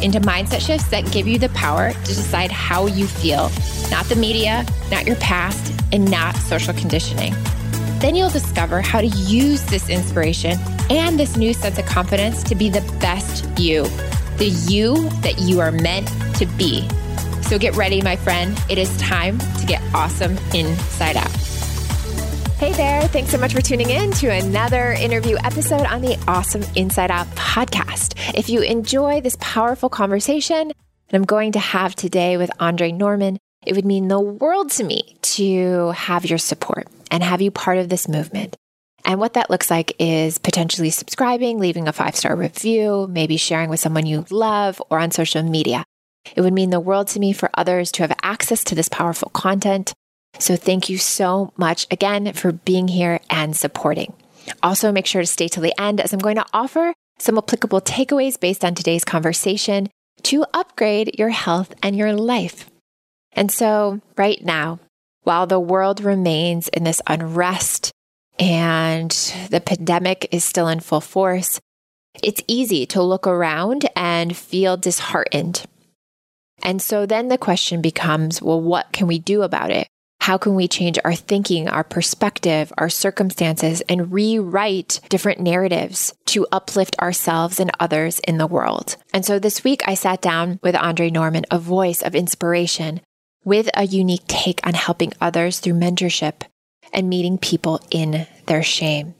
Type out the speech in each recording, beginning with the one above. into mindset shifts that give you the power to decide how you feel, not the media, not your past, and not social conditioning. Then you'll discover how to use this inspiration and this new sense of confidence to be the best you, the you that you are meant to be. So get ready, my friend. It is time to get awesome inside out. Hey there. Thanks so much for tuning in to another interview episode on the Awesome Inside Out podcast. If you enjoy this powerful conversation that I'm going to have today with Andre Norman, it would mean the world to me to have your support and have you part of this movement. And what that looks like is potentially subscribing, leaving a 5-star review, maybe sharing with someone you love or on social media. It would mean the world to me for others to have access to this powerful content. So thank you so much again for being here and supporting. Also, make sure to stay till the end, as I'm going to offer some applicable takeaways based on today's conversation to upgrade your health and your life. And so right now, while the world remains in this unrest and the pandemic is still in full force, it's easy to look around and feel disheartened. And so then the question becomes, well, what can we do about it? How can we change our thinking, our perspective, our circumstances, and rewrite different narratives to uplift ourselves and others in the world? And so this week, I sat down with Andre Norman, a voice of inspiration, with a unique take on helping others through mentorship and meeting people in their shame.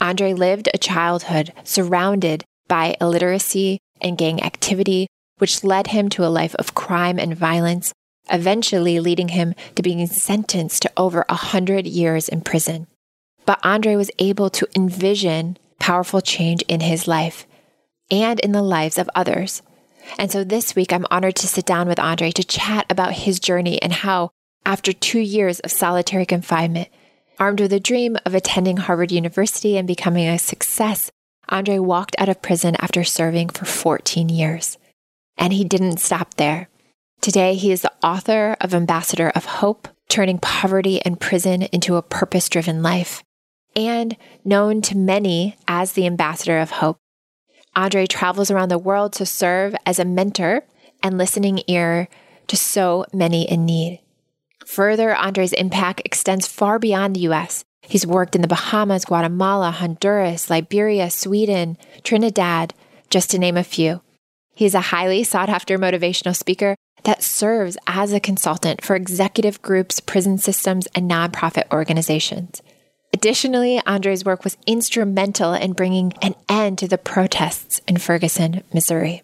Andre lived a childhood surrounded by illiteracy and gang activity, which led him to a life of crime and violence, eventually leading him to being sentenced to over 100 years in prison. But Andre was able to envision powerful change in his life and in the lives of others. And so this week, I'm honored to sit down with Andre to chat about his journey and how, after 2 years of solitary confinement, armed with a dream of attending Harvard University and becoming a success, Andre walked out of prison after serving for 14 years. And he didn't stop there. Today, he is the author of Ambassador of Hope, Turning Poverty and Prison into a Purpose-Driven Life. And known to many as the Ambassador of Hope, Andre travels around the world to serve as a mentor and listening ear to so many in need. Further, Andre's impact extends far beyond the U.S. He's worked in the Bahamas, Guatemala, Honduras, Liberia, Sweden, Trinidad, just to name a few. He is a highly sought-after motivational speaker that serves as a consultant for executive groups, prison systems, and nonprofit organizations. Additionally, Andre's work was instrumental in bringing an end to the protests in Ferguson, Missouri.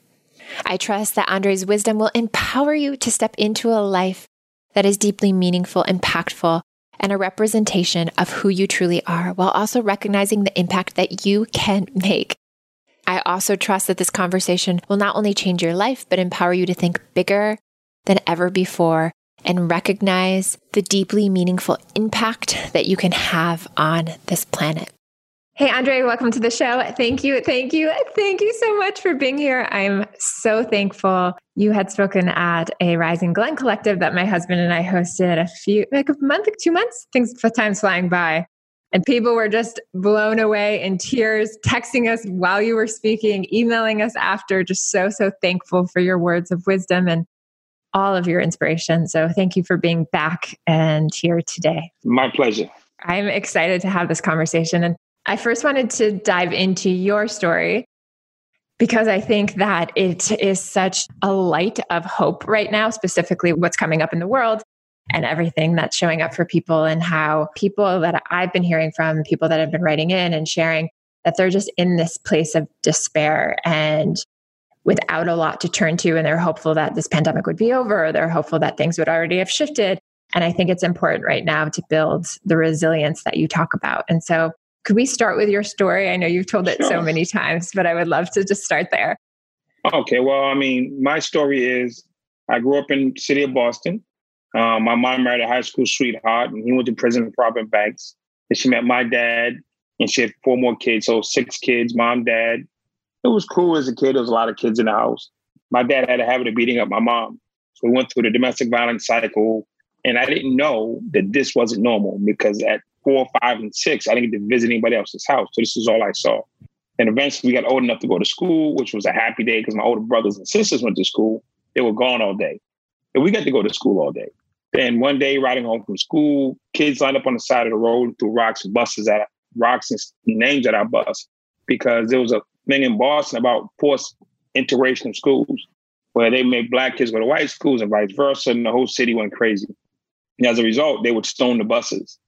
I trust that Andre's wisdom will empower you to step into a life that is deeply meaningful, impactful, and a representation of who you truly are, while also recognizing the impact that you can make. I also trust that this conversation will not only change your life, but empower you to think bigger than ever before and recognize the deeply meaningful impact that you can have on this planet. Hey, Andre, welcome to the show. Thank you so much for being here. I'm so thankful. You had spoken at a Rising Glen Collective that my husband and I hosted a few months. Time's flying by. And people were just blown away in tears, texting us while you were speaking, emailing us after, just so thankful for your words of wisdom and all of your inspiration. So thank you for being back and here today. My pleasure. I'm excited to have this conversation. And I first wanted to dive into your story because I think that it is such a light of hope right now, specifically what's coming up in the world and everything that's showing up for people, and how people that I've been hearing from, people that have been writing in and sharing, that they're just in this place of despair and without a lot to turn to. And they're hopeful that this pandemic would be over, or they're hopeful that things would already have shifted. And I think it's important right now to build the resilience that you talk about. And so could we start with your story? I know you've told it so many times, but I would love to just start there. Okay. Well, I mean, my story is I grew up in the city of Boston. My mom married a high school sweetheart, and he went to prison for robbing banks. And she met my dad, and she had 4 more kids. So 6 kids, mom, dad. It was cool as a kid. There was a lot of kids in the house. My dad had a habit of beating up my mom. So we went through the domestic violence cycle. And I didn't know that this wasn't normal, because at 4, 5, and 6, I didn't get to visit anybody else's house. So this is all I saw. And eventually we got old enough to go to school, which was a happy day because my older brothers and sisters went to school. They were gone all day. And we got to go to school all day. And one day riding home from school, kids lined up on the side of the road and threw rocks and rocks and names at our bus, because there was a thing in Boston about forced interracial schools where they made black kids go to white schools and vice versa. And the whole city went crazy. And as a result, they would stone the buses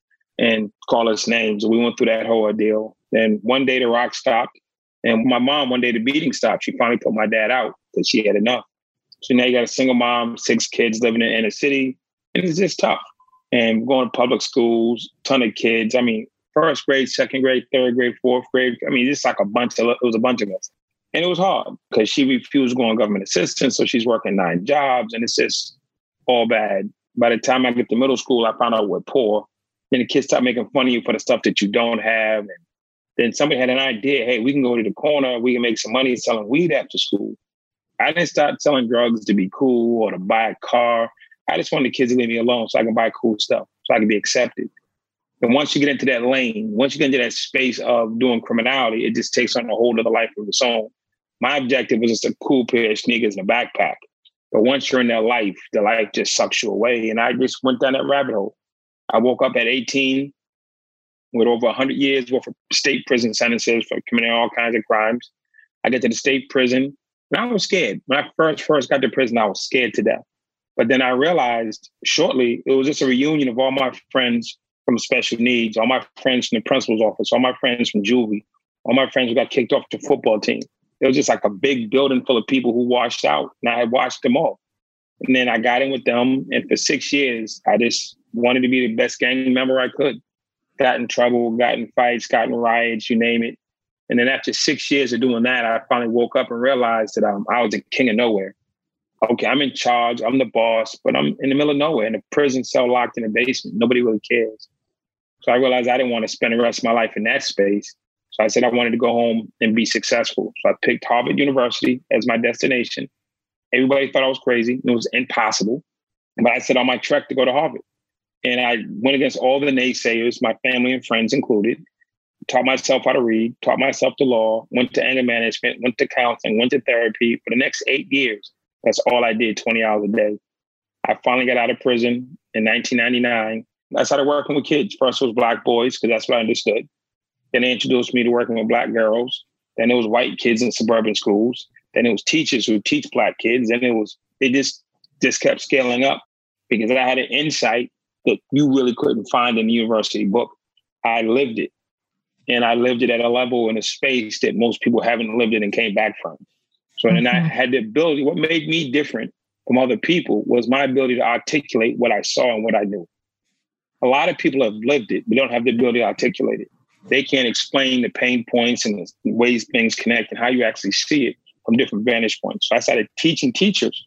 and call us names. We went through that whole ordeal. Then one day the rock stopped. And my mom, one day the beating stopped. She finally put my dad out because she had enough. So now you got a single mom, 6 kids living in the inner city. And it's just tough. And going to public schools, ton of kids. I mean, 1st grade, 2nd grade, 3rd grade, 4th grade. I mean, it's like it was a bunch of us. And it was hard because she refused going government assistance. So she's working 9 jobs, and it's just all bad. By the time I get to middle school, I found out we're poor. Then the kids start making fun of you for the stuff that you don't have. And then somebody had an idea, hey, we can go to the corner, we can make some money selling weed after school. I didn't start selling drugs to be cool or to buy a car. I just wanted the kids to leave me alone so I can buy cool stuff, so I can be accepted. And once you get into that lane, once you get into that space of doing criminality, it just takes on a whole other life of its own. My objective was just a cool pair of sneakers and a backpack. But once you're in that life, the life just sucks you away. And I just went down that rabbit hole. I woke up at 18 with over 100 years worth of state prison sentences for committing all kinds of crimes. I get to the state prison, and I was scared. When I first got to prison, I was scared to death. But then I realized shortly, it was just a reunion of all my friends from special needs, all my friends from the principal's office, all my friends from juvie, all my friends who got kicked off the football team. It was just like a big building full of people who washed out, and I had washed them all. And then I got in with them, and for 6 years, I just wanted to be the best gang member I could. Got in trouble, got in fights, got in riots, you name it. And then after 6 years of doing that, I finally woke up and realized that I was the king of nowhere. Okay, I'm in charge, I'm the boss, but I'm in the middle of nowhere, in a prison cell locked in a basement. Nobody really cares. So I realized I didn't want to spend the rest of my life in that space. So I said I wanted to go home and be successful. So I picked Harvard University as my destination. Everybody thought I was crazy. It was impossible. But I set on my trek to go to Harvard. And I went against all the naysayers, my family and friends included. Taught myself how to read, taught myself the law, went to anger management, went to counseling, went to therapy. For the next 8 years, that's all I did, 20 hours a day. I finally got out of prison in 1999. I started working with kids. First it was black boys, because that's what I understood. Then they introduced me to working with black girls. Then it was white kids in suburban schools. Then it was teachers who teach black kids. And it just kept scaling up, because I had an insight that you really couldn't find in the university book. I lived it. And I lived it at a level in a space that most people haven't lived it and came back from. So then I had the ability, what made me different from other people was my ability to articulate what I saw and what I knew. A lot of people have lived it, but don't have the ability to articulate it. They can't explain the pain points and the ways things connect and how you actually see it from different vantage points. So I started teaching teachers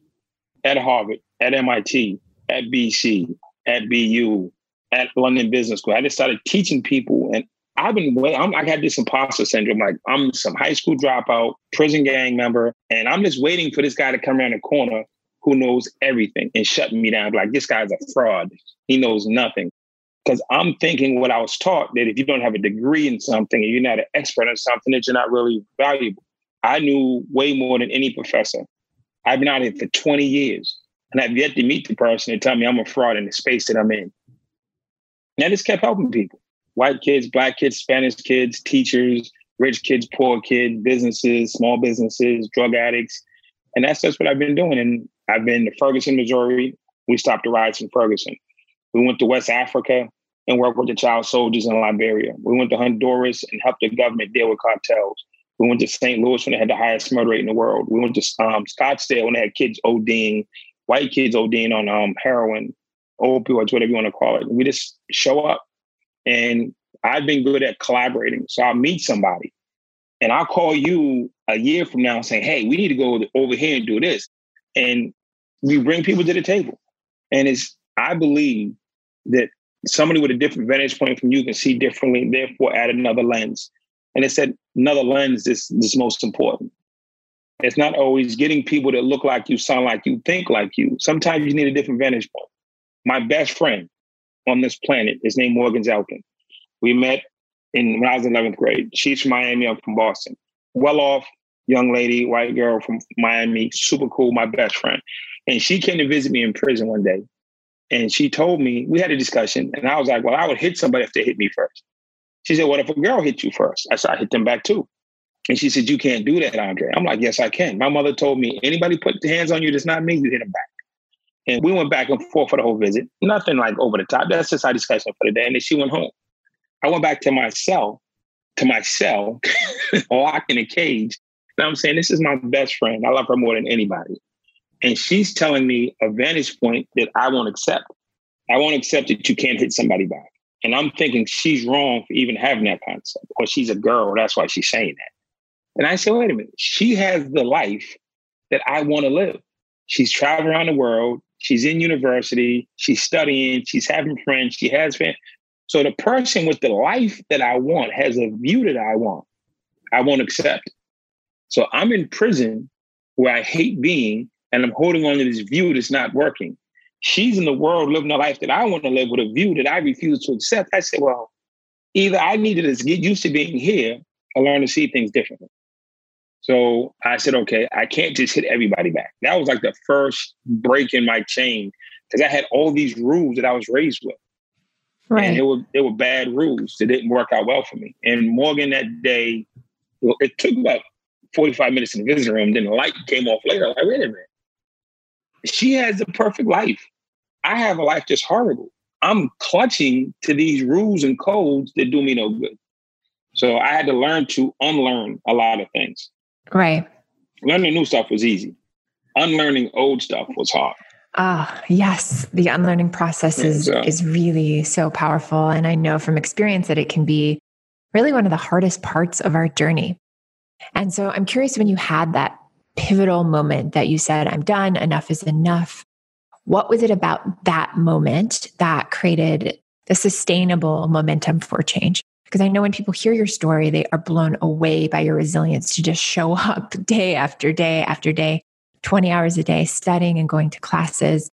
at Harvard, at MIT, at BC, at BU, at London Business School. I just started teaching people. And I had this imposter syndrome. Like, I'm some high school dropout, prison gang member, and I'm just waiting for this guy to come around the corner who knows everything and shut me down. Like, this guy's a fraud. He knows nothing. Because I'm thinking what I was taught, that if you don't have a degree in something and you're not an expert in something, that you're not really valuable. I knew way more than any professor. I've been out here for 20 years, and I've yet to meet the person to tell me I'm a fraud in the space that I'm in. And I just kept helping people. White kids, black kids, Spanish kids, teachers, rich kids, poor kids, businesses, small businesses, drug addicts. And that's just what I've been doing. And I've been to Ferguson, Missouri. We stopped the riots in Ferguson. We went to West Africa and worked with the child soldiers in Liberia. We went to Honduras and helped the government deal with cartels. We went to St. Louis when they had the highest murder rate in the world. We went to Scottsdale when they had kids ODing, white kids ODing on heroin, opioids, whatever you want to call it. We just show up. And I've been good at collaborating. So I'll meet somebody and I'll call you a year from now saying, hey, we need to go over here and do this. And we bring people to the table. And it's, I believe that somebody with a different vantage point from you can see differently and therefore add another lens. And it's that another lens is most important. It's not always getting people that look like you, sound like you, think like you. Sometimes you need a different vantage point. My best friend on this planet is named Morgan Zalkin. We met when I was in 11th grade. She's from Miami, I'm from Boston. Well off young lady, white girl from Miami, super cool, my best friend. And she came to visit me in prison one day. And she told me, we had a discussion, and I was like, well, I would hit somebody if they hit me first. She said, what if a girl hit you first? I said, I hit them back too. And she said, you can't do that, Andre. I'm like, yes, I can. My mother told me, anybody put their hands on you that's not me, you hit them back. And we went back and forth for the whole visit. Nothing like over the top. That's just our discussion for the day. And then she went home. I went back to my cell, locked in a cage. And I'm saying, this is my best friend. I love her more than anybody. And she's telling me a vantage point that I won't accept. I won't accept that you can't hit somebody back. And I'm thinking she's wrong for even having that concept, or she's a girl. That's why she's saying that. And I said, wait a minute. She has the life that I want to live. She's traveling around the world. She's in university. She's studying. She's having friends. She has fans. So the person with the life that I want has a view that I want. I won't accept. So I'm in prison where I hate being, and I'm holding on to this view that's not working. She's in the world living a life that I want to live with a view that I refuse to accept. I said, well, either I need to just get used to being here or learn to see things differently. So I said, okay, I can't just hit everybody back. That was like the first break in my chain, because I had all these rules that I was raised with. Right. And they were bad rules that didn't work out well for me. And Morgan that day, well, it took about 45 minutes in the visiting room. Then the light came off later. I'm like, wait a minute. She has the perfect life. I have a life that's horrible. I'm clutching to these rules and codes that do me no good. So I had to learn to unlearn a lot of things. Right. Learning new stuff was easy. Unlearning old stuff was hard. Ah, yes. The unlearning process is really so powerful. And I know from experience that it can be really one of the hardest parts of our journey. And so I'm curious, when you had that pivotal moment that you said, I'm done, enough is enough, what was it about that moment that created the sustainable momentum for change? Because I know when people hear your story, they are blown away by your resilience to just show up day after day after day, 20 hours a day, studying and going to classes.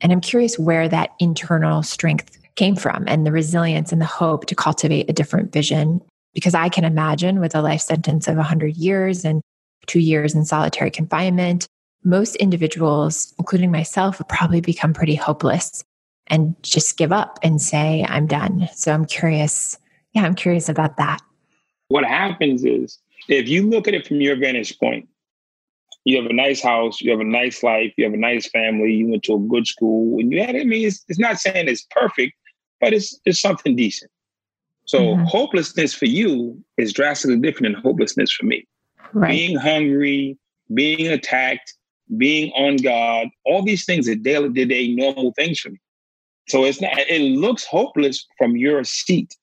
And I'm curious where that internal strength came from, and the resilience and the hope to cultivate a different vision. Because I can imagine with a life sentence of 100 years and 2 years in solitary confinement, most individuals, including myself, would probably become pretty hopeless and just give up and say, I'm done. So I'm curious. Yeah, I'm curious about that. What happens is, if you look at it from your vantage point, you have a nice house, you have a nice life, you have a nice family, you went to a good school, and you had, I mean, it's not saying it's perfect, but it's something decent. So hopelessness for you is drastically different than hopelessness for me. Right. Being hungry, being attacked, being on guard, all these things are daily normal things for me. So it looks hopeless from your seat.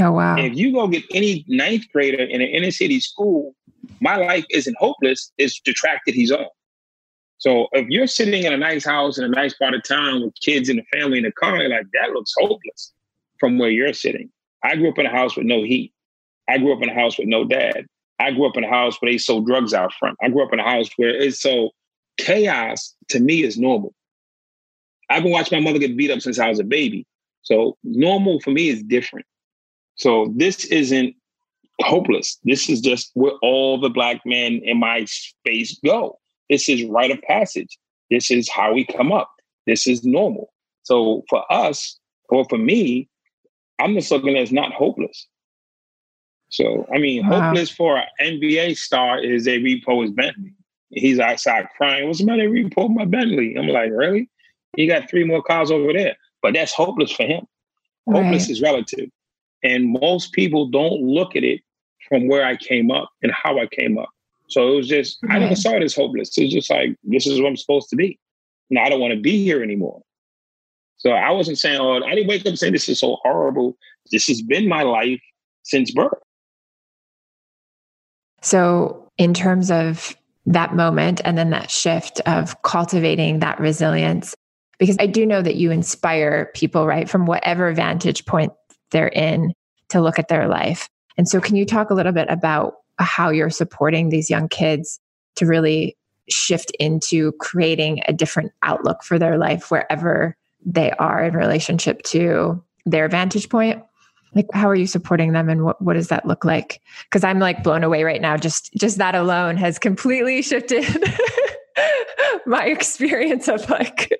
Oh, wow. If you go get any ninth grader in an inner city school, my life isn't hopeless, it's the track that he's on. So if you're sitting in a nice house in a nice part of town with kids and a family in a car, like, that looks hopeless from where you're sitting. I grew up in a house with no heat. I grew up in a house with no dad. I grew up in a house where they sold drugs out front. I grew up in a house where it's so chaos, to me, is normal. I've been watching my mother get beat up since I was a baby. So normal for me is different. So this isn't hopeless. This is just where all the Black men in my space go. This is rite of passage. This is how we come up. This is normal. So for us, or for me, I'm just looking at it as not hopeless. So, I mean, hopeless for an NBA star is they repo his Bentley. He's outside crying, what's the matter? They repo my Bentley. I'm like, really? He got 3 more cars over there. But that's hopeless for him. Right. Hopeless is relative. And most people don't look at it from where I came up and how I came up. So it was just, I never saw it as hopeless. It was just like, this is what I'm supposed to be. No, I don't want to be here anymore. So I wasn't saying, oh, I didn't wake up saying this is so horrible. This has been my life since birth. So in terms of that moment and then that shift of cultivating that resilience? Because I do know that you inspire people, right, from whatever vantage point they're in to look at their life. And so can you talk a little bit about how you're supporting these young kids to really shift into creating a different outlook for their life wherever they are in relationship to their vantage point? Like, how are you supporting them and what does that look like? Because I'm like blown away right now. Just that alone has completely shifted my experience of like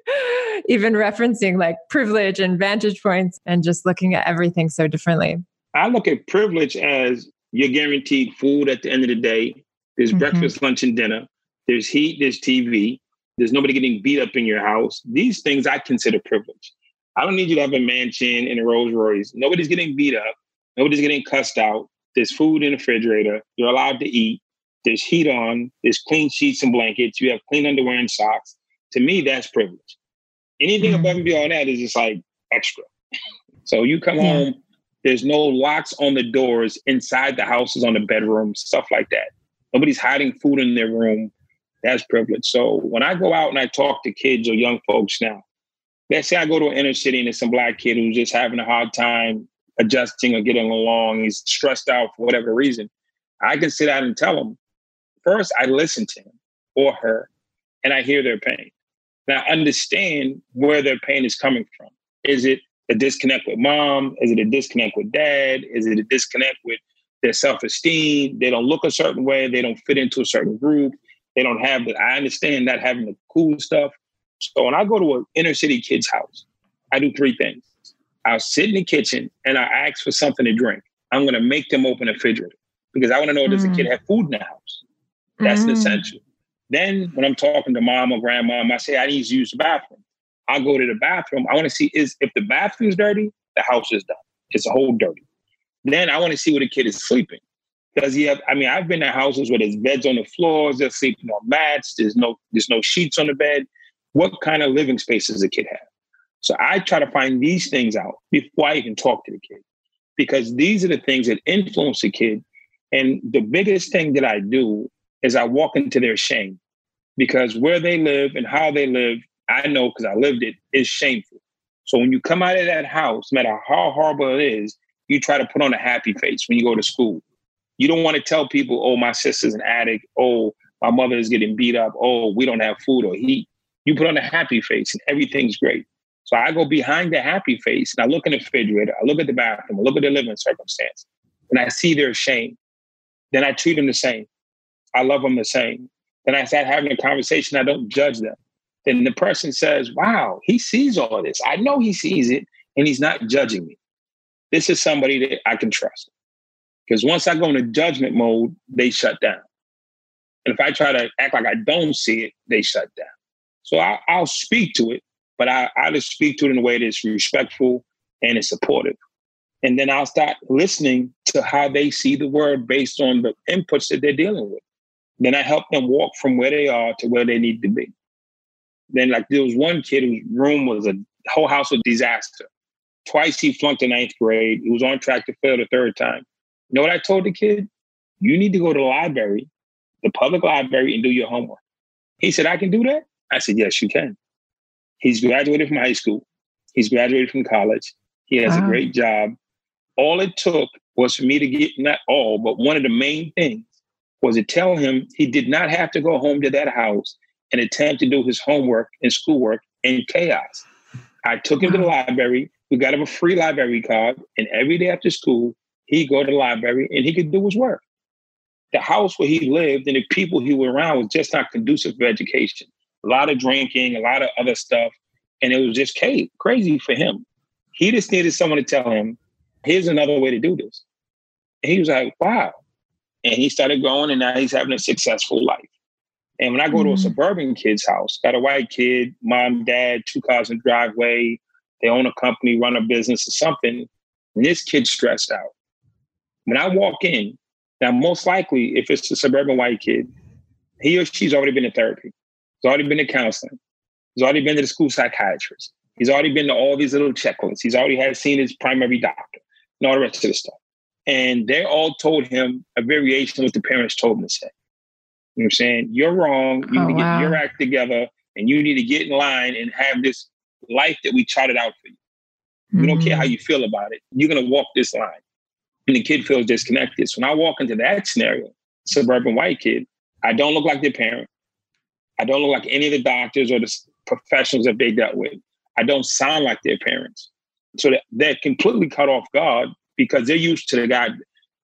even referencing like privilege and vantage points and just looking at everything so differently. I look at privilege as you're guaranteed food at the end of the day. There's breakfast, lunch, and dinner. There's heat, there's TV. There's nobody getting beat up in your house. These things I consider privilege. I don't need you to have a mansion and a Rolls Royce. Nobody's getting beat up. Nobody's getting cussed out. There's food in the refrigerator. You're allowed to eat. There's heat on. There's clean sheets and blankets. You have clean underwear and socks. To me, that's privilege. Anything above and beyond that is just like extra. So you come home, there's no locks on the doors, inside the houses, on the bedroom, stuff like that. Nobody's hiding food in their room. That's privilege. So when I go out and I talk to kids or young folks now, let's say I go to an inner city and there's some Black kid who's just having a hard time adjusting or getting along. He's stressed out for whatever reason. I can sit out and tell him. First, I listen to him or her and I hear their pain. And I understand where their pain is coming from. Is it a disconnect with mom? Is it a disconnect with dad? Is it a disconnect with their self-esteem? They don't look a certain way. They don't fit into a certain group. They don't have that. I understand not having the cool stuff. So when I go to an inner city kid's house, I do three things. I'll sit in the kitchen and I ask for something to drink. I'm going to make them open a refrigerator because I want to know, does the kid have food in the house? That's an essential. Then when I'm talking to mom or grandmom, I say, I need to use the bathroom. I go to the bathroom. I want to see if the bathroom's dirty, the house is done. It's a whole dirty. Then I want to see where the kid is sleeping. Does he have, I mean, I've been to houses where there's beds on the floors, they're sleeping on mats, there's no sheets on the bed. What kind of living space does the kid have? So I try to find these things out before I even talk to the kid, because these are the things that influence the kid. And the biggest thing that I do is I walk into their shame, because where they live and how they live, I know because I lived it, is shameful. So when you come out of that house, no matter how horrible it is, you try to put on a happy face when you go to school. You don't want to tell people, oh, my sister's an addict. Oh, my mother is getting beat up. Oh, we don't have food or heat. You put on a happy face and everything's great. So I go behind the happy face and I look in the refrigerator. I look at the bathroom. I look at their living circumstance and I see their shame. Then I treat them the same. I love them the same. Then I start having a conversation. I don't judge them. Then the person says, wow, he sees all this. I know he sees it and he's not judging me. This is somebody that I can trust. Because once I go into judgment mode, they shut down. And if I try to act like I don't see it, they shut down. So I'll speak to it, but I just speak to it in a way that's respectful and is supportive. And then I'll start listening to how they see the word based on the inputs that they're dealing with. Then I help them walk from where they are to where they need to be. Then like there was one kid whose room was a whole house of disaster. Twice he flunked in 9th grade. He was on track to fail the 3rd time. You know what I told the kid? You need to go to the library, the public library, and do your homework. He said, I can do that? I said, yes, you can. He's graduated from high school. He's graduated from college. He has a great job. All it took was for me to get, not all, but one of the main things was to tell him he did not have to go home to that house and attempt to do his homework and schoolwork in chaos. I took him to the library. We got him a free library card. And every day after school, he'd go to the library and he could do his work. The house where he lived and the people he was around was just not conducive for education. A lot of drinking, a lot of other stuff. And it was just crazy for him. He just needed someone to tell him, here's another way to do this. And he was like, wow. And he started growing and now he's having a successful life. And when I go to a suburban kid's house, got a white kid, mom, dad, 2 cars in the driveway. They own a company, run a business or something. And this kid's stressed out. When I walk in, now most likely, if it's a suburban white kid, he or she's already been to therapy. He's already been to counseling. He's already been to the school psychiatrist. He's already been to all these little checklists. He's already seen his primary doctor and all the rest of the stuff. And they all told him a variation of what the parents told him to say. You know what I'm saying? You're wrong. You need to get your act together, and you need to get in line and have this life that we charted out for you. We don't care how you feel about it. You're going to walk this line. And the kid feels disconnected. So when I walk into that scenario, suburban white kid, I don't look like their parent. I don't look like any of the doctors or the professionals that they dealt with. I don't sound like their parents. So they're completely cut off guard because they're used to the guy,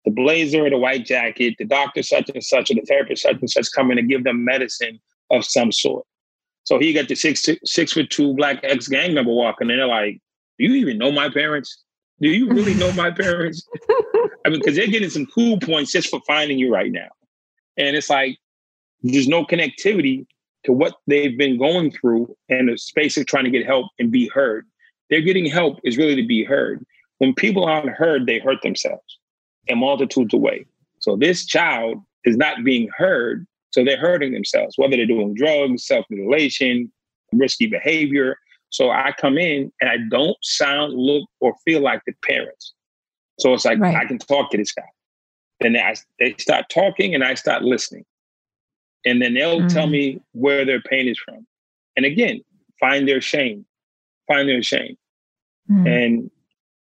the blazer, the white jacket, the doctor such and such, or the therapist such and such coming to give them medicine of some sort. So he got the 6'2" black ex-gang member walking and they're like, do you even know my parents? Do you really know my parents? I mean, because they're getting some cool points just for finding you right now. And it's like, there's no connectivity to what they've been going through and the space of trying to get help and be heard. They're getting help is really to be heard. When people aren't heard, they hurt themselves in multitudes of ways. So this child is not being heard, so they're hurting themselves, whether they're doing drugs, self-mutilation, risky behavior. So I come in and I don't sound, look, or feel like the parents. So it's like, right, I can talk to this guy. Then they start talking and I start listening. And then they'll tell me where their pain is from. And again, find their shame. Find their shame. And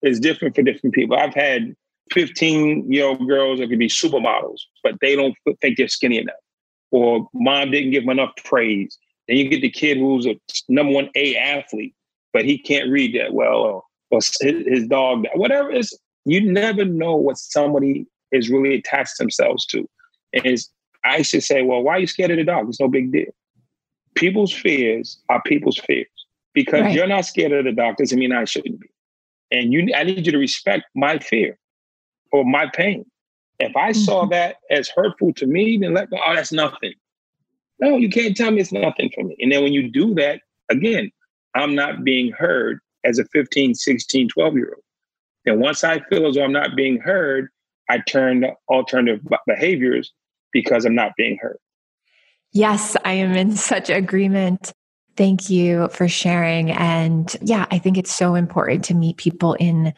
it's different for different people. I've had 15-year-old girls that could be supermodels, but they don't think they're skinny enough. Or mom didn't give them enough praise. Then you get the kid who's a number one A athlete, but he can't read that well, or his dog, whatever it is. You never know what somebody is really attached themselves to. And I should say, well, why are you scared of the dog? It's no big deal. People's fears are people's fears. Because you're not scared of the dog doesn't mean I shouldn't be. And I need you to respect my fear or my pain. If I saw that as hurtful to me, then let go, oh, that's nothing. No, you can't tell me it's nothing for me. And then when you do that, again, I'm not being heard as a 15, 16, 12-year-old. And once I feel as though I'm not being heard, I turn to alternative behaviors because I'm not being heard. Yes, I am in such agreement. Thank you for sharing. And yeah, I think it's so important to meet people in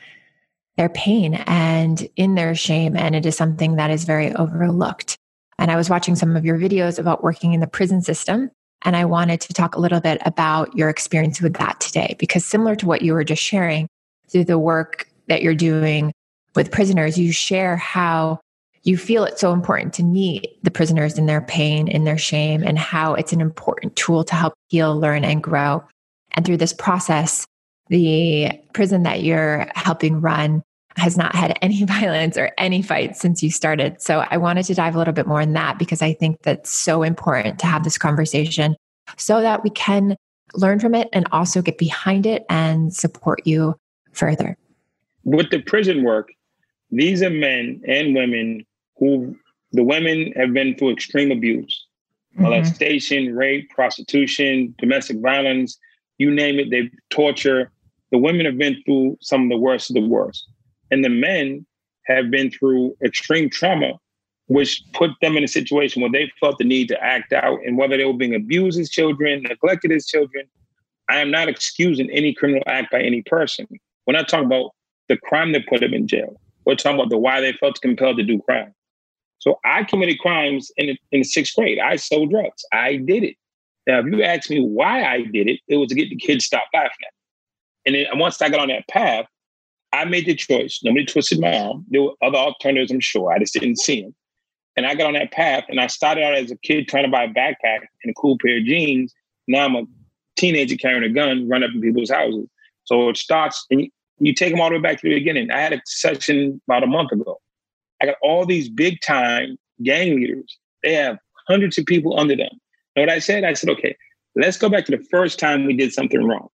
their pain and in their shame. And it is something that is very overlooked. And I was watching some of your videos about working in the prison system. And I wanted to talk a little bit about your experience with that today, because similar to what you were just sharing, through the work that you're doing with prisoners, you share how you feel it's so important to meet the prisoners in their pain, in their shame, and how it's an important tool to help heal, learn, and grow. And through this process, the prison that you're helping run has not had any violence or any fights since you started. So I wanted to dive a little bit more in that, because I think that's so important to have this conversation so that we can learn from it and also get behind it and support you further. With the prison work, these are men and women who, the women have been through extreme abuse, molestation, rape, prostitution, domestic violence, you name it, they torture. The women have been through some of the worst of the worst. And the men have been through extreme trauma, which put them in a situation where they felt the need to act out. And whether they were being abused as children, neglected as children, I am not excusing any criminal act by any person. We're not talking about the crime that put them in jail. We're talking about the why they felt compelled to do crime. So I committed crimes in the sixth grade. I sold drugs. I did it. Now, if you ask me why I did it, it was to get the kids to stop laughing at me. And then once I got on that path, I made the choice. Nobody twisted my arm. There were other alternatives, I'm sure. I just didn't see them. And I got on that path, and I started out as a kid trying to buy a backpack and a cool pair of jeans. Now I'm a teenager carrying a gun, run up in people's houses. So it starts, and you take them all the way back to the beginning. I had a session about a month ago. I got all these big-time gang leaders. They have hundreds of people under them. You know what I said? I said, okay, let's go back to the first time we did something wrong.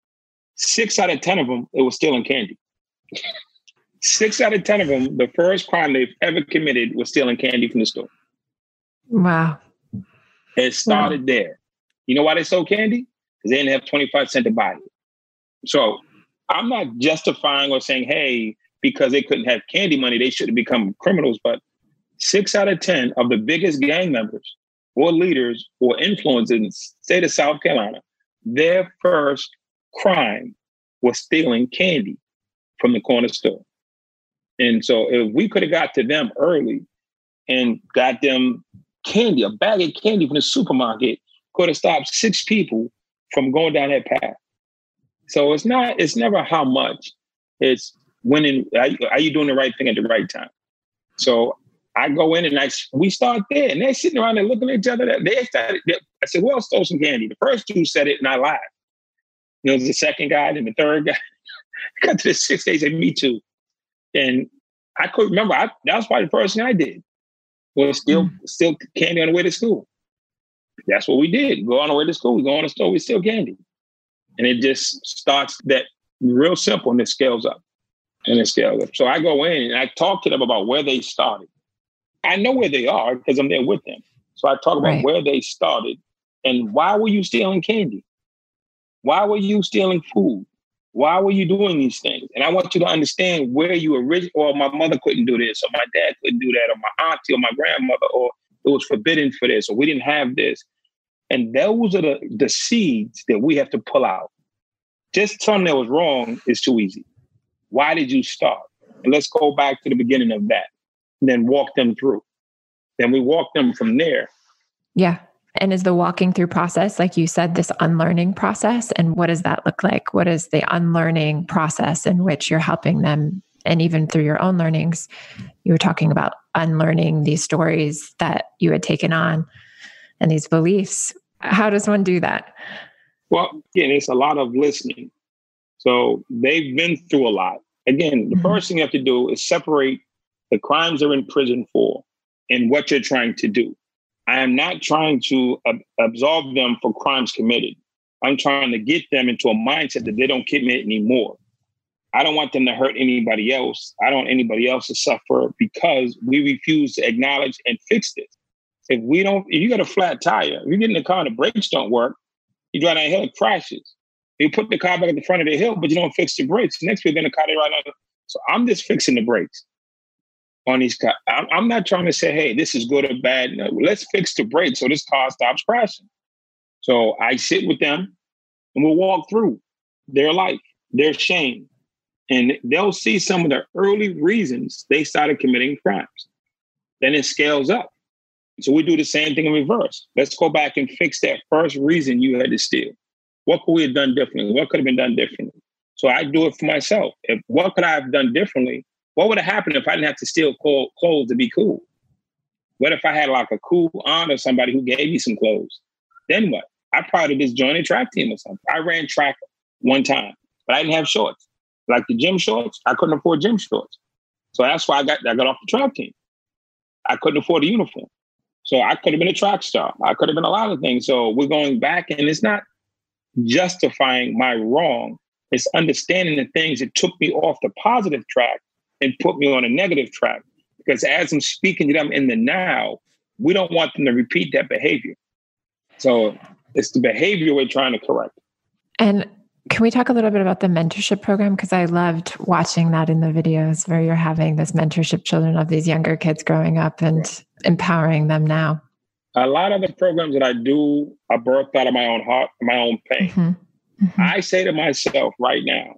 6 out of 10 of them, it was stealing candy. 6 out of 10 of them, the first crime they've ever committed was stealing candy from the store. Wow. It started there. You know why they sold candy? Because they didn't have 25 cents to buy it. So I'm not justifying or saying, hey, because they couldn't have candy money, they should have become criminals. But 6 out of 10 of the biggest gang members or leaders or influencers in the state of South Carolina, their first crime was stealing candy from the corner store. And so if we could have got to them early and got them candy, a bag of candy from the supermarket could have stopped six people from going down that path. So it's never how much, it's when, are you doing the right thing at the right time? So I go in and we start there, and they're sitting around there looking at each other. I said, who else stole some candy? The first two said it and I lied. It was the second guy, then the third guy. I got to the 6 days and me too. And I couldn't remember. That was probably the first thing I did was still candy on the way to school. That's what we did. Go on the way to school. We go on the store. We steal candy. And it just starts that real simple, and it scales up. So I go in and I talk to them about where they started. I know where they are because I'm there with them. So I talk about where they started and why were you stealing candy? Why were you stealing food? Why were you doing these things? And I want you to understand where you originally, or my mother couldn't do this, or my dad couldn't do that, or my auntie or my grandmother, or it was forbidden for this, or we didn't have this. And those are the seeds that we have to pull out. Just telling that was wrong is too easy. Why did you start? And let's go back to the beginning of that, and then walk them through. Then we walk them from there. Yeah. And is the walking through process, like you said, this unlearning process? And what does that look like? What is the unlearning process in which you're helping them? And even through your own learnings, you were talking about unlearning these stories that you had taken on and these beliefs. How does one do that? Well, again, it's a lot of listening. So they've been through a lot. Again, the first thing you have to do is separate the crimes they're in prison for and what you're trying to do. I am not trying to absolve them for crimes committed. I'm trying to get them into a mindset that they don't commit anymore. I don't want them to hurt anybody else. I don't want anybody else to suffer because we refuse to acknowledge and fix this. If you got a flat tire, you get in the car and the brakes don't work, you drive down a hill, it crashes. You put the car back at the front of the hill, but you don't fix the brakes. Next week, then the car, they ride on. So I'm just fixing the brakes on these cars. I'm not trying to say, hey, this is good or bad. No, let's fix the brakes so this car stops crashing. So I sit with them and we'll walk through their life, their shame. And they'll see some of the early reasons they started committing crimes. Then it scales up. So we do the same thing in reverse. Let's go back and fix that first reason you had to steal. What could we have done differently? What could have been done differently? So I do it for myself. What could I have done differently? What would have happened if I didn't have to steal clothes to be cool? What if I had like a cool aunt or somebody who gave me some clothes? Then what? I probably just joined a track team or something. I ran track one time, but I didn't have shorts. Like the gym shorts, I couldn't afford gym shorts. So that's why I got off the track team. I couldn't afford a uniform. So I could have been a track star. I could have been a lot of things. So we're going back, and it's not justifying my wrong. It's understanding the things that took me off the positive track and put me on a negative track. Because as I'm speaking to them in the now, we don't want them to repeat that behavior. So it's the behavior we're trying to correct. And can we talk a little bit about the mentorship program? Because I loved watching that in the videos where you're having this mentorship children of these younger kids growing up and empowering them now. A lot of the programs that I do are birthed out of my own heart, my own pain. I say to myself right now,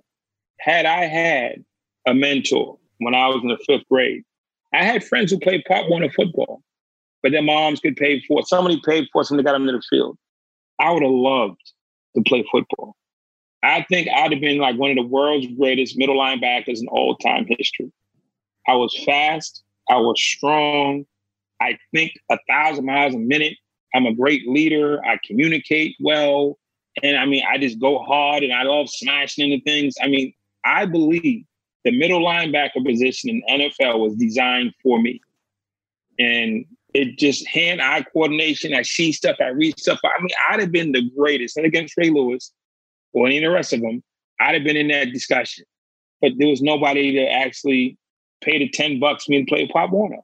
had I had a mentor when I was in the fifth grade, I had friends who played Pop Warner football, but their moms could pay for it. Somebody paid for it, somebody got them to the field. I would have loved to play football. I think I'd have been like one of the world's greatest middle linebackers in all-time history. I was fast. I was strong. I think 1,000 miles a minute. I'm a great leader. I communicate well. And I mean, I just go hard and I love smashing into things. I mean, I believe the middle linebacker position in the NFL was designed for me. And it just hand-eye coordination. I see stuff. I read stuff. I mean, I'd have been the greatest. And against Ray Lewis or any of the rest of them, I'd have been in that discussion. But there was nobody that actually paid the $10 for me to play Pop Warner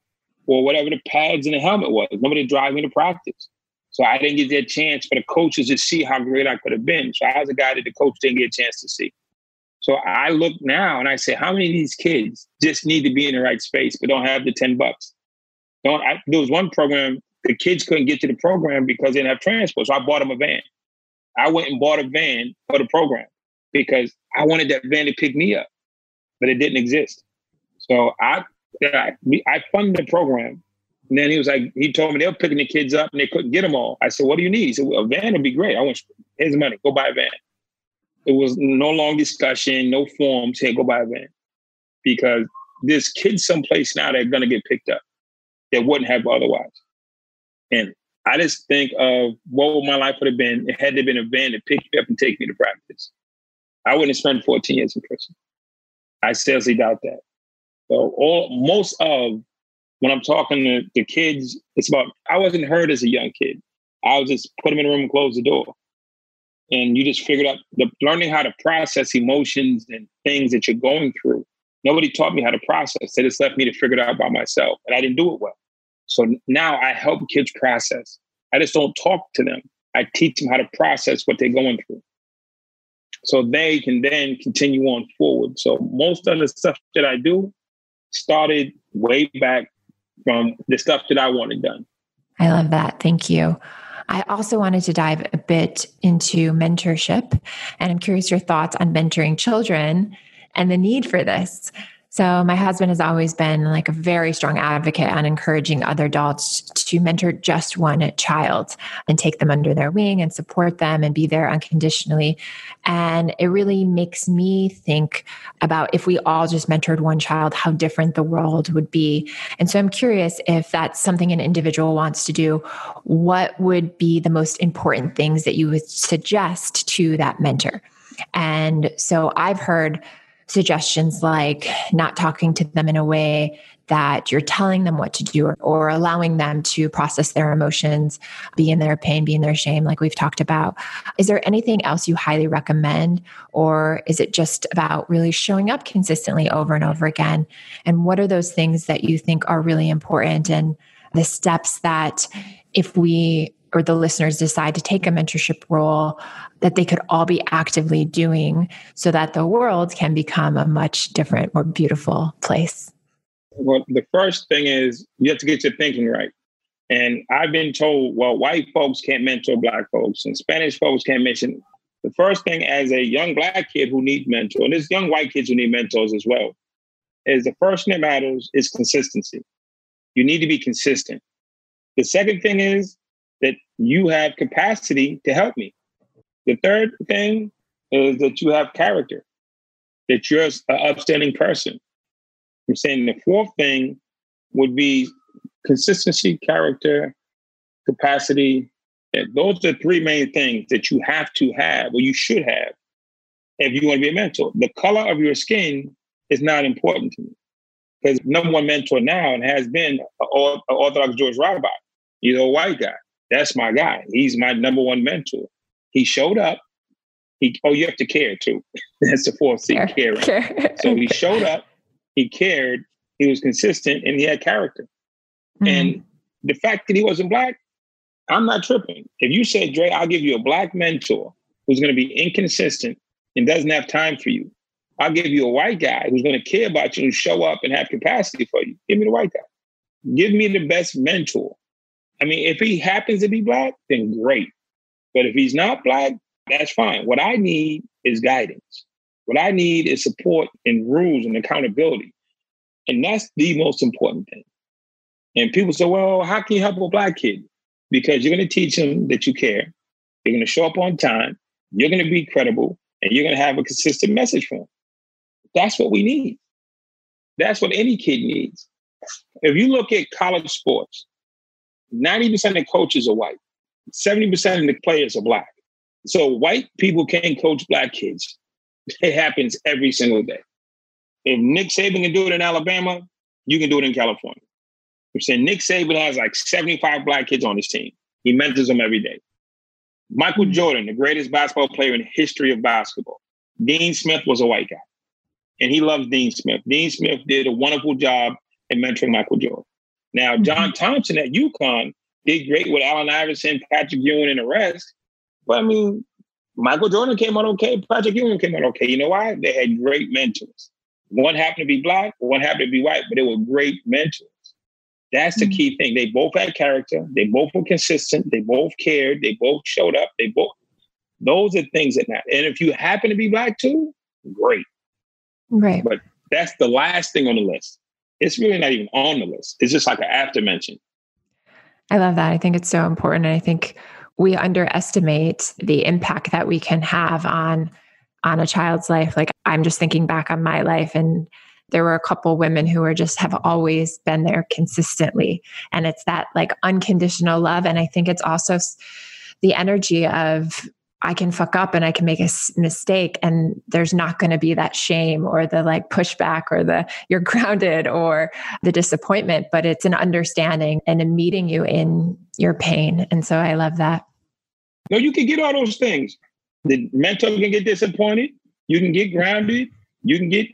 or whatever the pads and the helmet was. Nobody drive me to practice. So I didn't get that chance for the coaches to see how great I could have been. So I was a guy that the coach didn't get a chance to see. So I look now and I say, how many of these kids just need to be in the right space but don't have the $10? There was one program, the kids couldn't get to the program because they didn't have transport. So I bought them a van. I went and bought a van for the program because I wanted that van to pick me up, but it didn't exist. So I funded the program And then he was like, he told me they were picking the kids up and they couldn't get them all. I said, what do you need? He said, well, a van would be great. I want, here's the money, go buy a van. It was no long discussion, no forms. Hey, go buy a van. Because there's kids someplace now that are going to get picked up that wouldn't have otherwise. And I just think of what would my life would have been had there been a van to pick me up and take me to practice. I wouldn't have spent 14 years in prison. I seriously doubt that. So most of when I'm talking to the kids, it's about, I wasn't heard as a young kid. I was just put them in a room and close the door. And you just figured out learning how to process emotions and things that you're going through. Nobody taught me how to process. They just left me to figure it out by myself. And I didn't do it well. So now I help kids process. I just don't talk to them. I teach them how to process what they're going through. So they can then continue on forward. So most of the stuff that I do started way back from the stuff that I wanted done. I love that. Thank you. I also wanted to dive a bit into mentorship. And I'm curious your thoughts on mentoring children and the need for this. So my husband has always been like a very strong advocate on encouraging other adults to mentor just one child and take them under their wing and support them and be there unconditionally. And it really makes me think about if we all just mentored one child, how different the world would be. And so I'm curious if that's something an individual wants to do, what would be the most important things that you would suggest to that mentor? And so I've heard suggestions like not talking to them in a way that you're telling them what to do or allowing them to process their emotions, be in their pain, be in their shame, like we've talked about. Is there anything else you highly recommend? Or is it just about really showing up consistently over and over again? And what are those things that you think are really important and the steps that if we or the listeners decide to take a mentorship role that they could all be actively doing so that the world can become a much different, more beautiful place? Well, the first thing is you have to get your thinking right. And I've been told, well, white folks can't mentor Black folks and Spanish folks can't mentor. The first thing as a young Black kid who needs mentor, and there's young white kids who need mentors as well, is the first thing that matters is consistency. You need to be consistent. The second thing is that you have capacity to help me. The third thing is that you have character, that you're an upstanding person. I'm saying the fourth thing would be consistency, character, capacity. And those are three main things that you have to have, or you should have, if you want to be a mentor. The color of your skin is not important to me, because number one mentor now and has been an Orthodox Jewish rabbi, you know, a white guy. That's my guy. He's my number one mentor. He showed up. You have to care too. That's the fourth C, caring. Care. So he showed up, he cared, he was consistent, and he had character. Mm-hmm. And the fact that he wasn't Black, I'm not tripping. If you said, Dre, I'll give you a Black mentor who's going to be inconsistent and doesn't have time for you. I'll give you a white guy who's going to care about you and show up and have capacity for you. Give me the white guy. Give me the best mentor. I mean, if he happens to be Black, then great. But if he's not Black, that's fine. What I need is guidance. What I need is support and rules and accountability. And that's the most important thing. And people say, well, how can you help a Black kid? Because you're going to teach him that you care. You're going to show up on time. You're going to be credible. And you're going to have a consistent message for him. That's what we need. That's what any kid needs. If you look at college sports, 90% of coaches are white. 70% of the players are Black. So white people can't coach Black kids. It happens every single day. If Nick Saban can do it in Alabama, you can do it in California. You're saying Nick Saban has like 75 Black kids on his team. He mentors them every day. Michael Jordan, the greatest basketball player in the history of basketball. Dean Smith was a white guy. And he loved Dean Smith. Dean Smith did a wonderful job in mentoring Michael Jordan. Now, John Thompson at UConn did great with Allen Iverson, Patrick Ewing, and the rest. But, I mean, Michael Jordan came out okay. Patrick Ewing came out okay. You know why? They had great mentors. One happened to be Black, one happened to be white, but they were great mentors. That's the key thing. They both had character. They both were consistent. They both cared. They both showed up. Those are things that matter. And if you happen to be Black, too, great. Right. But that's the last thing on the list. It's really not even on the list. It's just like an after mention. I love that. I think it's so important. And I think we underestimate the impact that we can have on a child's life. Like, I'm just thinking back on my life, and there were a couple women who are just have always been there consistently. And it's that like unconditional love. And I think it's also the energy of, I can fuck up and I can make a mistake, and there's not going to be that shame or the like pushback or the you're grounded or the disappointment, but it's an understanding and a meeting you in your pain. And so I love that. No, you can get all those things. The mentor can get disappointed. You can get grounded. You can get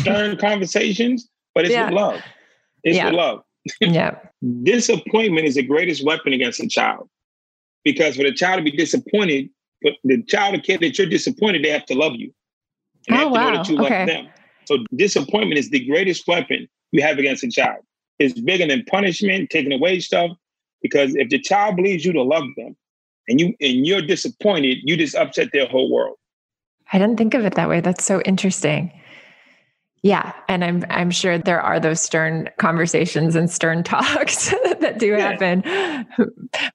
stern conversations, but it's with love. It's with love. Yeah. Disappointment is the greatest weapon against a child, because for the child to be disappointed, but the child to care that you're disappointed, they have to love you. And they have to know that you love them. So disappointment is the greatest weapon you have against a child. It's bigger than punishment, taking away stuff. Because if the child believes you to love them, and you're disappointed, you just upset their whole world. I didn't think of it that way. That's so interesting. Yeah. And I'm sure there are those stern conversations and stern talks that do happen.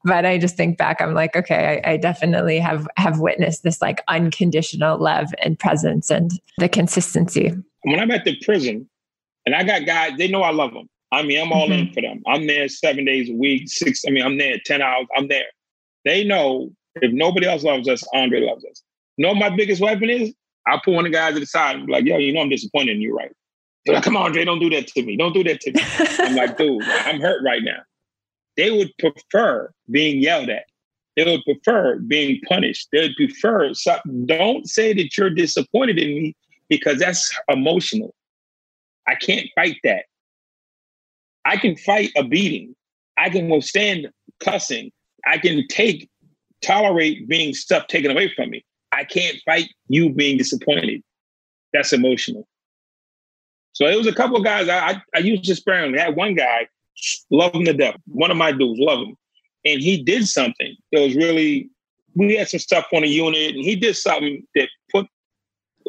But I just think back, I'm like, okay, I definitely have witnessed this like unconditional love and presence and the consistency. When I'm at the prison and I got guys, they know I love them. I mean, I'm all in for them. I'm there 7 days a week, I'm there 10 hours. I'm there. They know if nobody else loves us, Andre loves us. You know what my biggest weapon is? I pull one of the guys to the side and be like, yo, you know I'm disappointed in you, right? They're like, come on, Andre, don't do that to me. Don't do that to me. I'm like, dude, I'm hurt right now. They would prefer being yelled at. They would prefer being punished. They would prefer something. Don't say that you're disappointed in me, because that's emotional. I can't fight that. I can fight a beating. I can withstand cussing. I can tolerate being stuff taken away from me. I can't fight you being disappointed. That's emotional. So it was a couple of guys I used to sparingly. I had one guy, love him to death. One of my dudes, love him. And he did something that was really, we had some stuff on a unit, and he did something that put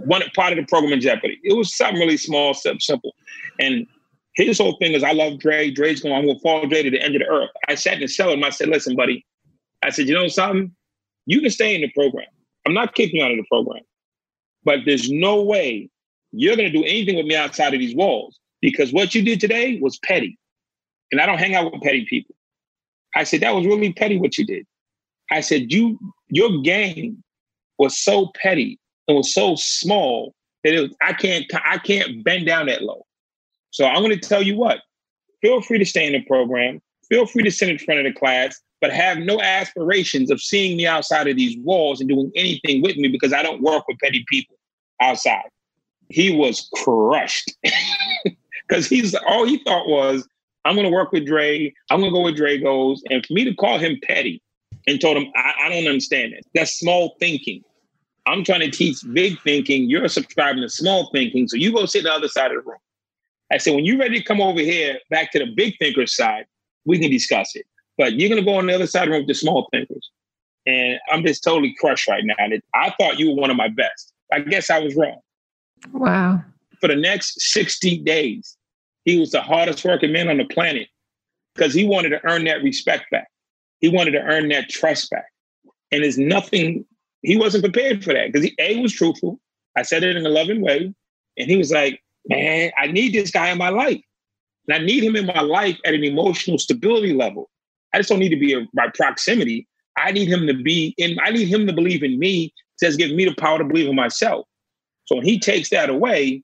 one part of the program in jeopardy. It was something really small, simple. And his whole thing is, I love Dre. I'm going to follow Dre to the end of the earth. I sat in the cell and I said, listen, buddy. I said, you know something? You can stay in the program. I'm not kicking you out of the program, but there's no way you're going to do anything with me outside of these walls, because what you did today was petty. And I don't hang out with petty people. I said, that was really petty what you did. I said, your game was so petty and was so small that I can't bend down that low. So I'm going to tell you what, feel free to stay in the program. Feel free to sit in front of the class, but have no aspirations of seeing me outside of these walls and doing anything with me, because I don't work with petty people outside. He was crushed, because all he thought was, I'm going to work with Dre. I'm going to go where Dre goes. And for me to call him petty and told him, I don't understand it. That's small thinking. I'm trying to teach big thinking. You're subscribing to small thinking. So you go sit on the other side of the room. I said, when you're ready to come over here back to the big thinker side, we can discuss it. But you're going to go on the other side of the room with the small thinkers. And I'm just totally crushed right now. I thought you were one of my best. I guess I was wrong. Wow. For the next 60 days, he was the hardest working man on the planet, because he wanted to earn that respect back. He wanted to earn that trust back. And there's nothing, he wasn't prepared for that, because he was truthful. I said it in a loving way. And he was like, man, I need this guy in my life. And I need him in my life at an emotional stability level. I just don't need to be by proximity. I need him to be in. I need him to believe in me. That's giving me the power to believe in myself. So when he takes that away,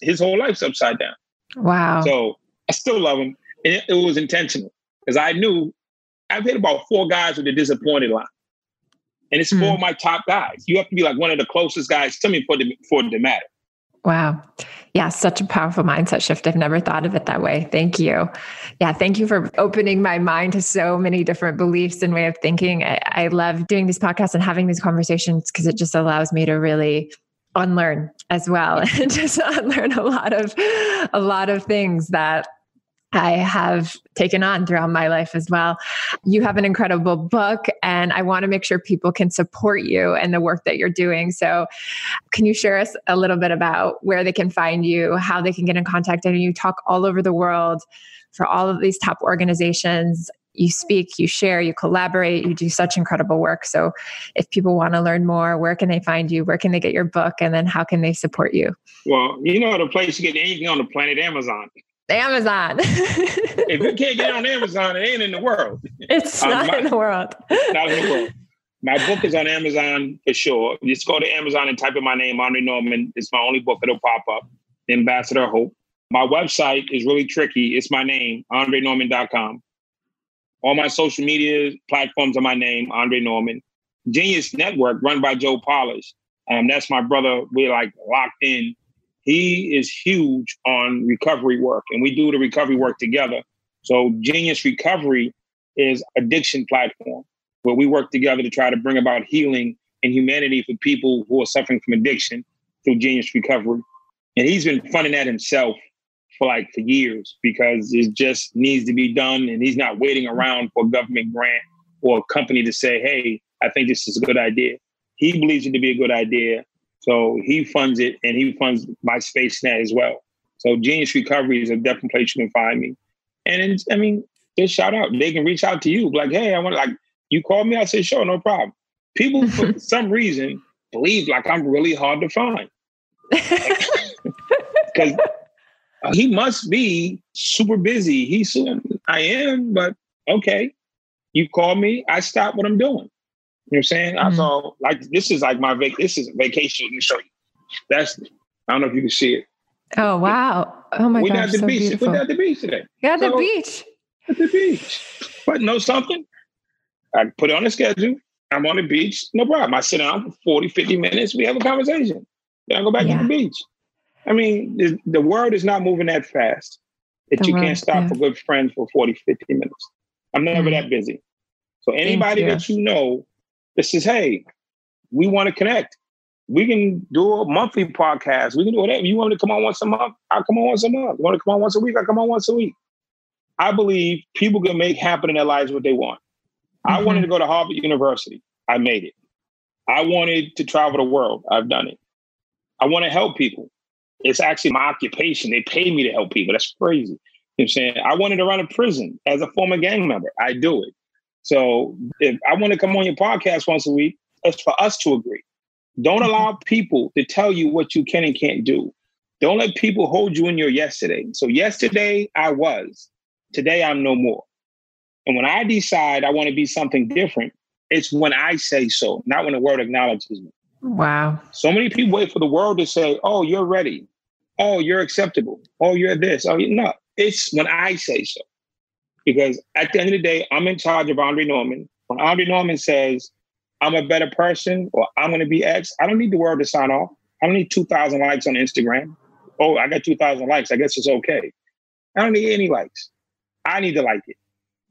his whole life's upside down. Wow. So I still love him. And it was intentional, because I knew I've hit about 4 guys with the disappointed line. And it's 4 of my top guys. You have to be like one of the closest guys to me for it to matter. Wow. Yeah. Such a powerful mindset shift. I've never thought of it that way. Thank you. Yeah. Thank you for opening my mind to so many different beliefs and way of thinking. I love doing these podcasts and having these conversations, because it just allows me to really unlearn as well, and just unlearn a lot of things that I have taken on throughout my life as well. You have an incredible book, and I want to make sure people can support you and the work that you're doing. So can you share us a little bit about where they can find you, how they can get in contact? And you talk all over the world for all of these top organizations. You speak, you share, you collaborate, you do such incredible work. So if people want to learn more, where can they find you? Where can they get your book? And then how can they support you? Well, you know the place to get anything on the planet, Amazon. If you can't get it on Amazon, it ain't in the world. It's not in the world. My book is on Amazon for sure. Just go to Amazon and type in my name, Andre Norman. It's my only book. It'll pop up. Ambassador of Hope. My website is really tricky. It's my name, AndreNorman.com. All my social media platforms are my name, Andre Norman. Genius Network, run by Joe Polish. That's my brother. We're like locked in. He is huge on recovery work, and we do the recovery work together. So Genius Recovery is addiction platform where we work together to try to bring about healing and humanity for people who are suffering from addiction through Genius Recovery. And he's been funding that himself for years because it just needs to be done. And he's not waiting around for a government grant or a company to say, hey, I think this is a good idea. He believes it to be a good idea. So he funds it, and he funds my space now as well. So Genius Recovery is a definite place you can find me. And I mean, just shout out. They can reach out to you. Like, hey, I want to, you call me. I say, sure, no problem. People, for some reason, believe I'm really hard to find. Because he must be super busy. I am, but okay. You call me, I stop what I'm doing. You know what I'm saying? Mm-hmm. I saw this is a vacation. Let me show you. I don't know if you can see it. Oh wow! Oh my gosh! So beautiful. We're at the beach today. Yeah, the beach. At the beach. But know something? I put it on the schedule. I'm on the beach. No problem. I sit down for 40, 50 minutes. We have a conversation. Then I go back to the beach. I mean, the world is not moving that fast that the you world, can't stop for good friends for 40, 50 minutes. I'm never that busy. So anybody that you know. This is, hey, we want to connect. We can do a monthly podcast. We can do whatever. You want me to come on once a month? I'll come on once a month. You want to come on once a week? I'll come on once a week. I believe people can make happen in their lives what they want. Mm-hmm. I wanted to go to Harvard University. I made it. I wanted to travel the world. I've done it. I want to help people. It's actually my occupation. They pay me to help people. That's crazy. You know what I'm saying? I wanted to run a prison as a former gang member. I do it. So if I want to come on your podcast once a week, that's for us to agree. Don't allow people to tell you what you can and can't do. Don't let people hold you in your yesterday. So yesterday I was, today I'm no more. And when I decide I want to be something different, it's when I say so, not when the world acknowledges me. Wow. So many people wait for the world to say, oh, you're ready. Oh, you're acceptable. Oh, you're this. Oh, no, it's when I say so. Because at the end of the day, I'm in charge of Andre Norman. When Andre Norman says, I'm a better person or I'm going to be X, I don't need the world to sign off. I don't need 2,000 likes on Instagram. Oh, I got 2,000 likes. I guess it's okay. I don't need any likes. I need to like it.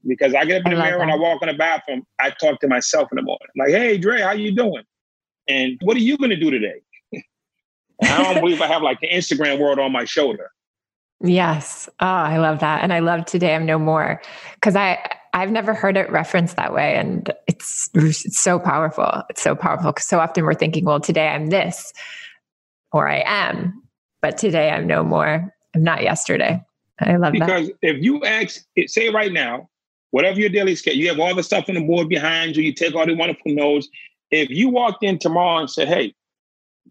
Because I get up in the mirror and I walk in the bathroom. I talk to myself in the morning. I'm like, hey, Dre, how you doing? And what are you going to do today? I don't believe I have the Instagram world on my shoulder. Yes. Oh, I love that. And I love today I'm no more because I've never heard it referenced that way. And it's so powerful. It's so powerful because so often we're thinking, well, today I'm this or I am, but today I'm no more. I'm not yesterday. I love that. Because if you say right now, whatever your daily schedule, you have all the stuff on the board behind you, you take all the wonderful notes. If you walked in tomorrow and said, hey,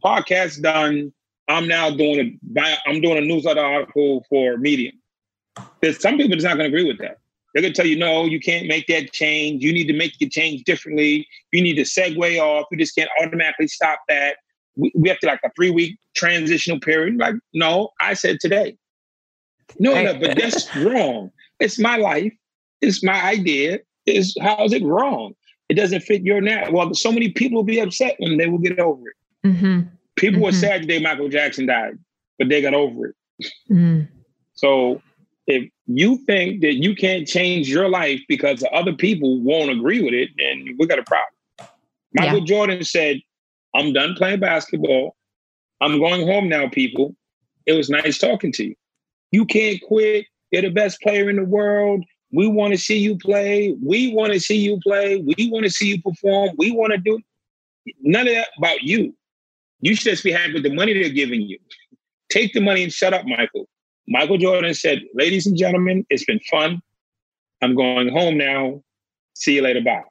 podcast's done. I'm now doing a newsletter article for Medium. There's some people that's not going to agree with that. They're going to tell you, no, you can't make that change. You need to make your change differently. You need to segue off. You just can't automatically stop that. We have to a 3-week transitional period. No, I said today. No, but that's wrong. It's my life. It's my idea. How is it wrong? It doesn't fit your narrative. Well, so many people will be upset when they will get over it. Mm-hmm. People were sad today Michael Jackson died, but they got over it. Mm. So if you think that you can't change your life because other people won't agree with it, then we got a problem. Michael Jordan said, I'm done playing basketball. I'm going home now, people. It was nice talking to you. You can't quit. You're the best player in the world. We want to see you play. We want to see you play. We want to see you perform. We want to do none of that about you. You should just be happy with the money they're giving you. Take the money and shut up, Michael. Michael Jordan said, ladies and gentlemen, it's been fun. I'm going home now. See you later. Bye.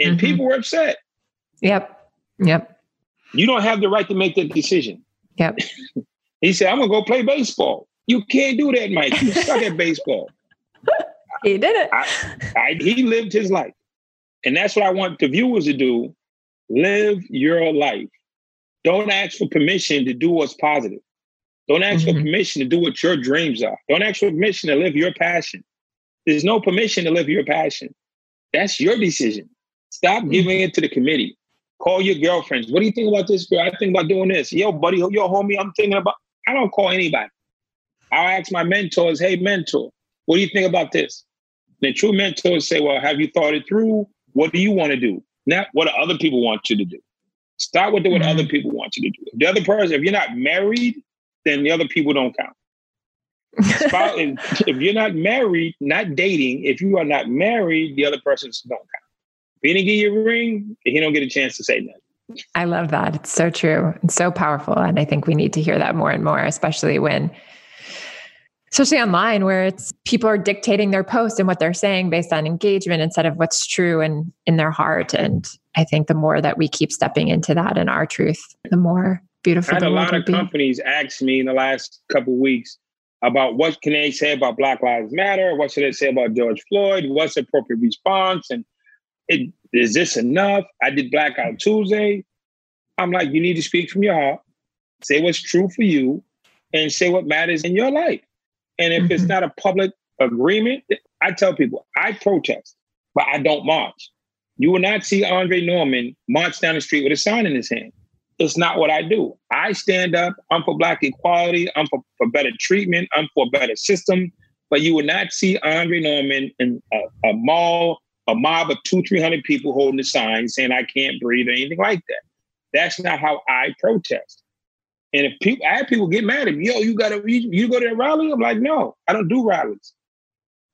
And people were upset. Yep. You don't have the right to make that decision. Yep. He said, I'm going to go play baseball. You can't do that, Mike. You suck at baseball. He did it. He lived his life. And that's what I want the viewers to do. Live your life. Don't ask for permission to do what's positive. Don't ask for permission to do what your dreams are. Don't ask for permission to live your passion. There's no permission to live your passion. That's your decision. Stop giving it to the committee. Call your girlfriends. What do you think about this girl? I think about doing this. Yo, buddy, yo, homie, I'm thinking about... I don't call anybody. I'll ask my mentors, hey, mentor, what do you think about this? And the true mentors say, well, have you thought it through? What do you want to do? Not what do other people want you to do. Start with what other people want you to do. The other person, if you're not married, then the other people don't count. If you're not married, not dating, if you are not married, the other persons don't count. If he didn't get your ring, he don't get a chance to say nothing. I love that. It's so true. It's so powerful. And I think we need to hear that more and more, especially online where it's people are dictating their posts and what they're saying based on engagement instead of what's true and in their heart. And I think the more that we keep stepping into that and our truth, the more beautiful the world will be. I had a lot of companies ask me in the last couple of weeks about what can they say about Black Lives Matter? What should they say about George Floyd? What's the appropriate response? And is this enough? I did Blackout Tuesday. I'm like, you need to speak from your heart, say what's true for you, and say what matters in your life. And if it's not a public agreement, I tell people, I protest, but I don't march. You will not see Andre Norman march down the street with a sign in his hand. It's not what I do. I stand up. I'm for Black equality. I'm for better treatment. I'm for a better system. But you will not see Andre Norman in a mall, a mob of 200-300 people holding a sign saying, I can't breathe or anything like that. That's not how I protest. And if people, I have people get mad at me, yo, you go to a rally? I'm like, no, I don't do rallies.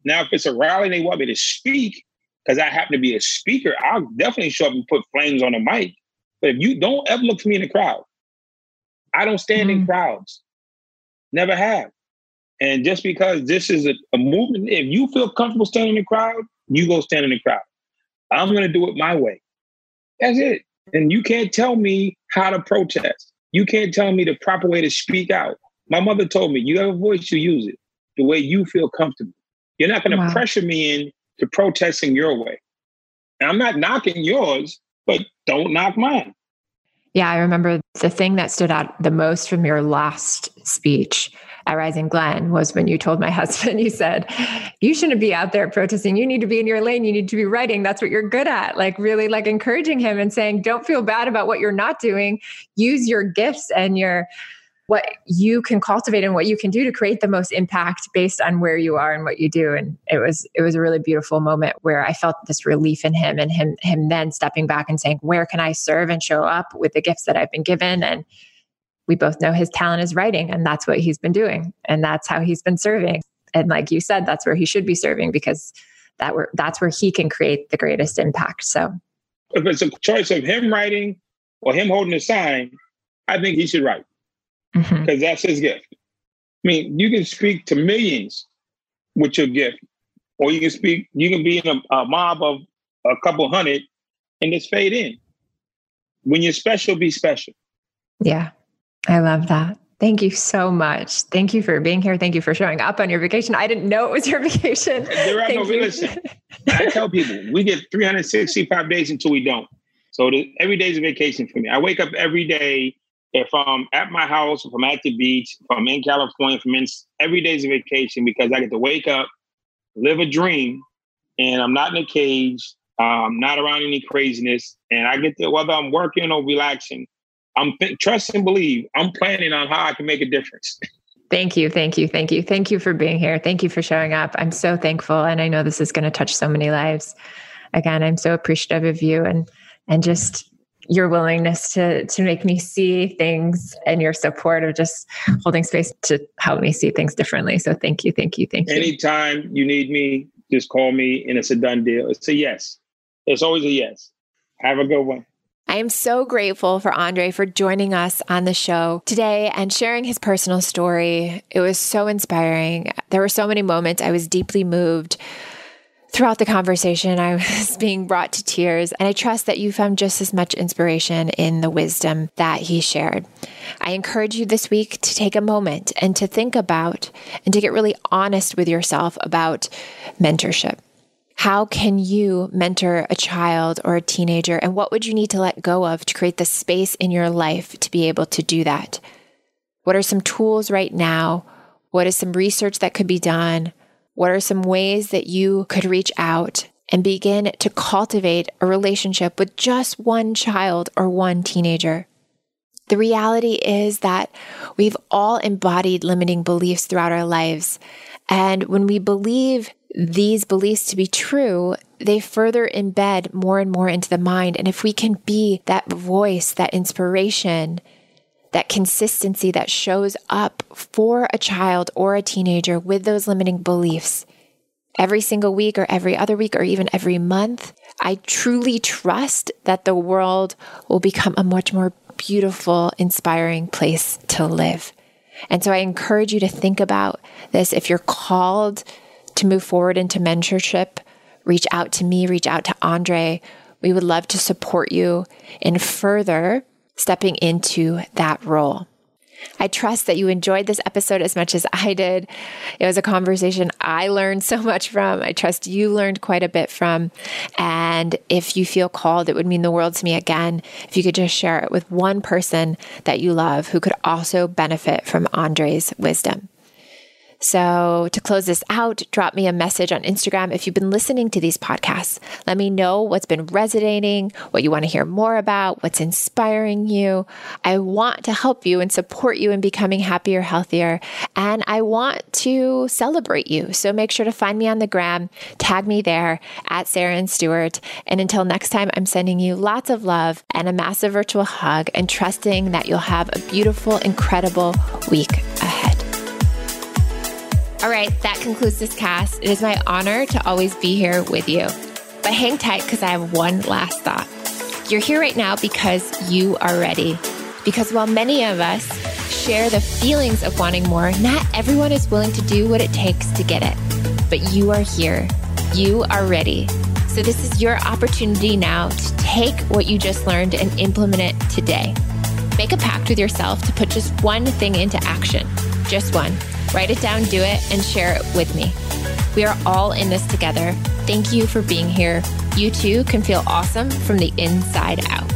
Now, if it's a rally and they want me to speak, because I happen to be a speaker, I'll definitely show up and put flames on the mic. But if you don't ever look for me in the crowd, I don't stand in crowds. Never have. And just because this is a movement, if you feel comfortable standing in the crowd, you go stand in the crowd. I'm going to do it my way. That's it. And you can't tell me how to protest. You can't tell me the proper way to speak out. My mother told me, you have a voice, you use it the way you feel comfortable. You're not going to pressure me into protesting your way. And I'm not knocking yours, but don't knock mine. Yeah, I remember the thing that stood out the most from your last speech at Rising Glen was when you told my husband, you said, you shouldn't be out there protesting. You need to be in your lane. You need to be writing. That's what you're good at. Like really like encouraging him and saying, don't feel bad about what you're not doing. Use your gifts and your what you can cultivate and what you can do to create the most impact based on where you are and what you do. And it was a really beautiful moment where I felt this relief in him and him then stepping back and saying, where can I serve and show up with the gifts that I've been given? And we both know his talent is writing, and that's what he's been doing. And that's how he's been serving. And like you said, that's where he should be serving because that's where he can create the greatest impact. So if it's a choice of him writing or him holding a sign, I think he should write. Because that's his gift. I mean, you can speak to millions with your gift, or you can be in a mob of a couple hundred and just fade in. When you're special, be special. Yeah, I love that. Thank you so much. Thank you for being here. Thank you for showing up on your vacation. I didn't know it was your vacation. Listen, I tell people, we get 365 days until we don't. So every day is a vacation for me. I wake up every day. If I'm at my house, if I'm at the beach, if I'm in California, every day's a vacation because I get to wake up, live a dream, and I'm not in a cage, I'm not around any craziness, and I get to, whether I'm working or relaxing, trust and believe, I'm planning on how I can make a difference. Thank you, thank you, thank you. Thank you for being here. Thank you for showing up. I'm so thankful, and I know this is going to touch so many lives. Again, I'm so appreciative of you and just your willingness to make me see things and your support of just holding space to help me see things differently. So thank you, thank you, thank you. Anytime you need me, just call me and it's a done deal. It's a yes. It's always a yes. Have a good one. I am so grateful for Andre for joining us on the show today and sharing his personal story. It was so inspiring. There were so many moments I was deeply moved. Throughout the conversation, I was being brought to tears, and I trust that you found just as much inspiration in the wisdom that he shared. I encourage you this week to take a moment and to think about and to get really honest with yourself about mentorship. How can you mentor a child or a teenager, and what would you need to let go of to create the space in your life to be able to do that? What are some tools right now? What is some research that could be done? What are some ways that you could reach out and begin to cultivate a relationship with just one child or one teenager? The reality is that we've all embodied limiting beliefs throughout our lives. And when we believe these beliefs to be true, they further embed more and more into the mind. And if we can be that voice, that inspiration, that consistency that shows up for a child or a teenager with those limiting beliefs every single week or every other week or even every month, I truly trust that the world will become a much more beautiful, inspiring place to live. And so I encourage you to think about this. If you're called to move forward into mentorship, reach out to me, reach out to Andre. We would love to support you in further stepping into that role. I trust that you enjoyed this episode as much as I did. It was a conversation I learned so much from. I trust you learned quite a bit from. And if you feel called, it would mean the world to me again if you could just share it with one person that you love who could also benefit from Andre's wisdom. So to close this out, drop me a message on Instagram if you've been listening to these podcasts. Let me know what's been resonating, what you want to hear more about, what's inspiring you. I want to help you and support you in becoming happier, healthier, and I want to celebrate you. So make sure to find me on the gram, tag me there at Sarah Ann Stewart. And until next time, I'm sending you lots of love and a massive virtual hug and trusting that you'll have a beautiful, incredible week ahead. All right, that concludes this cast. It is my honor to always be here with you. But hang tight because I have one last thought. You're here right now because you are ready. Because while many of us share the feelings of wanting more, not everyone is willing to do what it takes to get it. But you are here. You are ready. So this is your opportunity now to take what you just learned and implement it today. Make a pact with yourself to put just one thing into action. Just one. Write it down, do it, and share it with me. We are all in this together. Thank you for being here. You too can feel awesome from the inside out.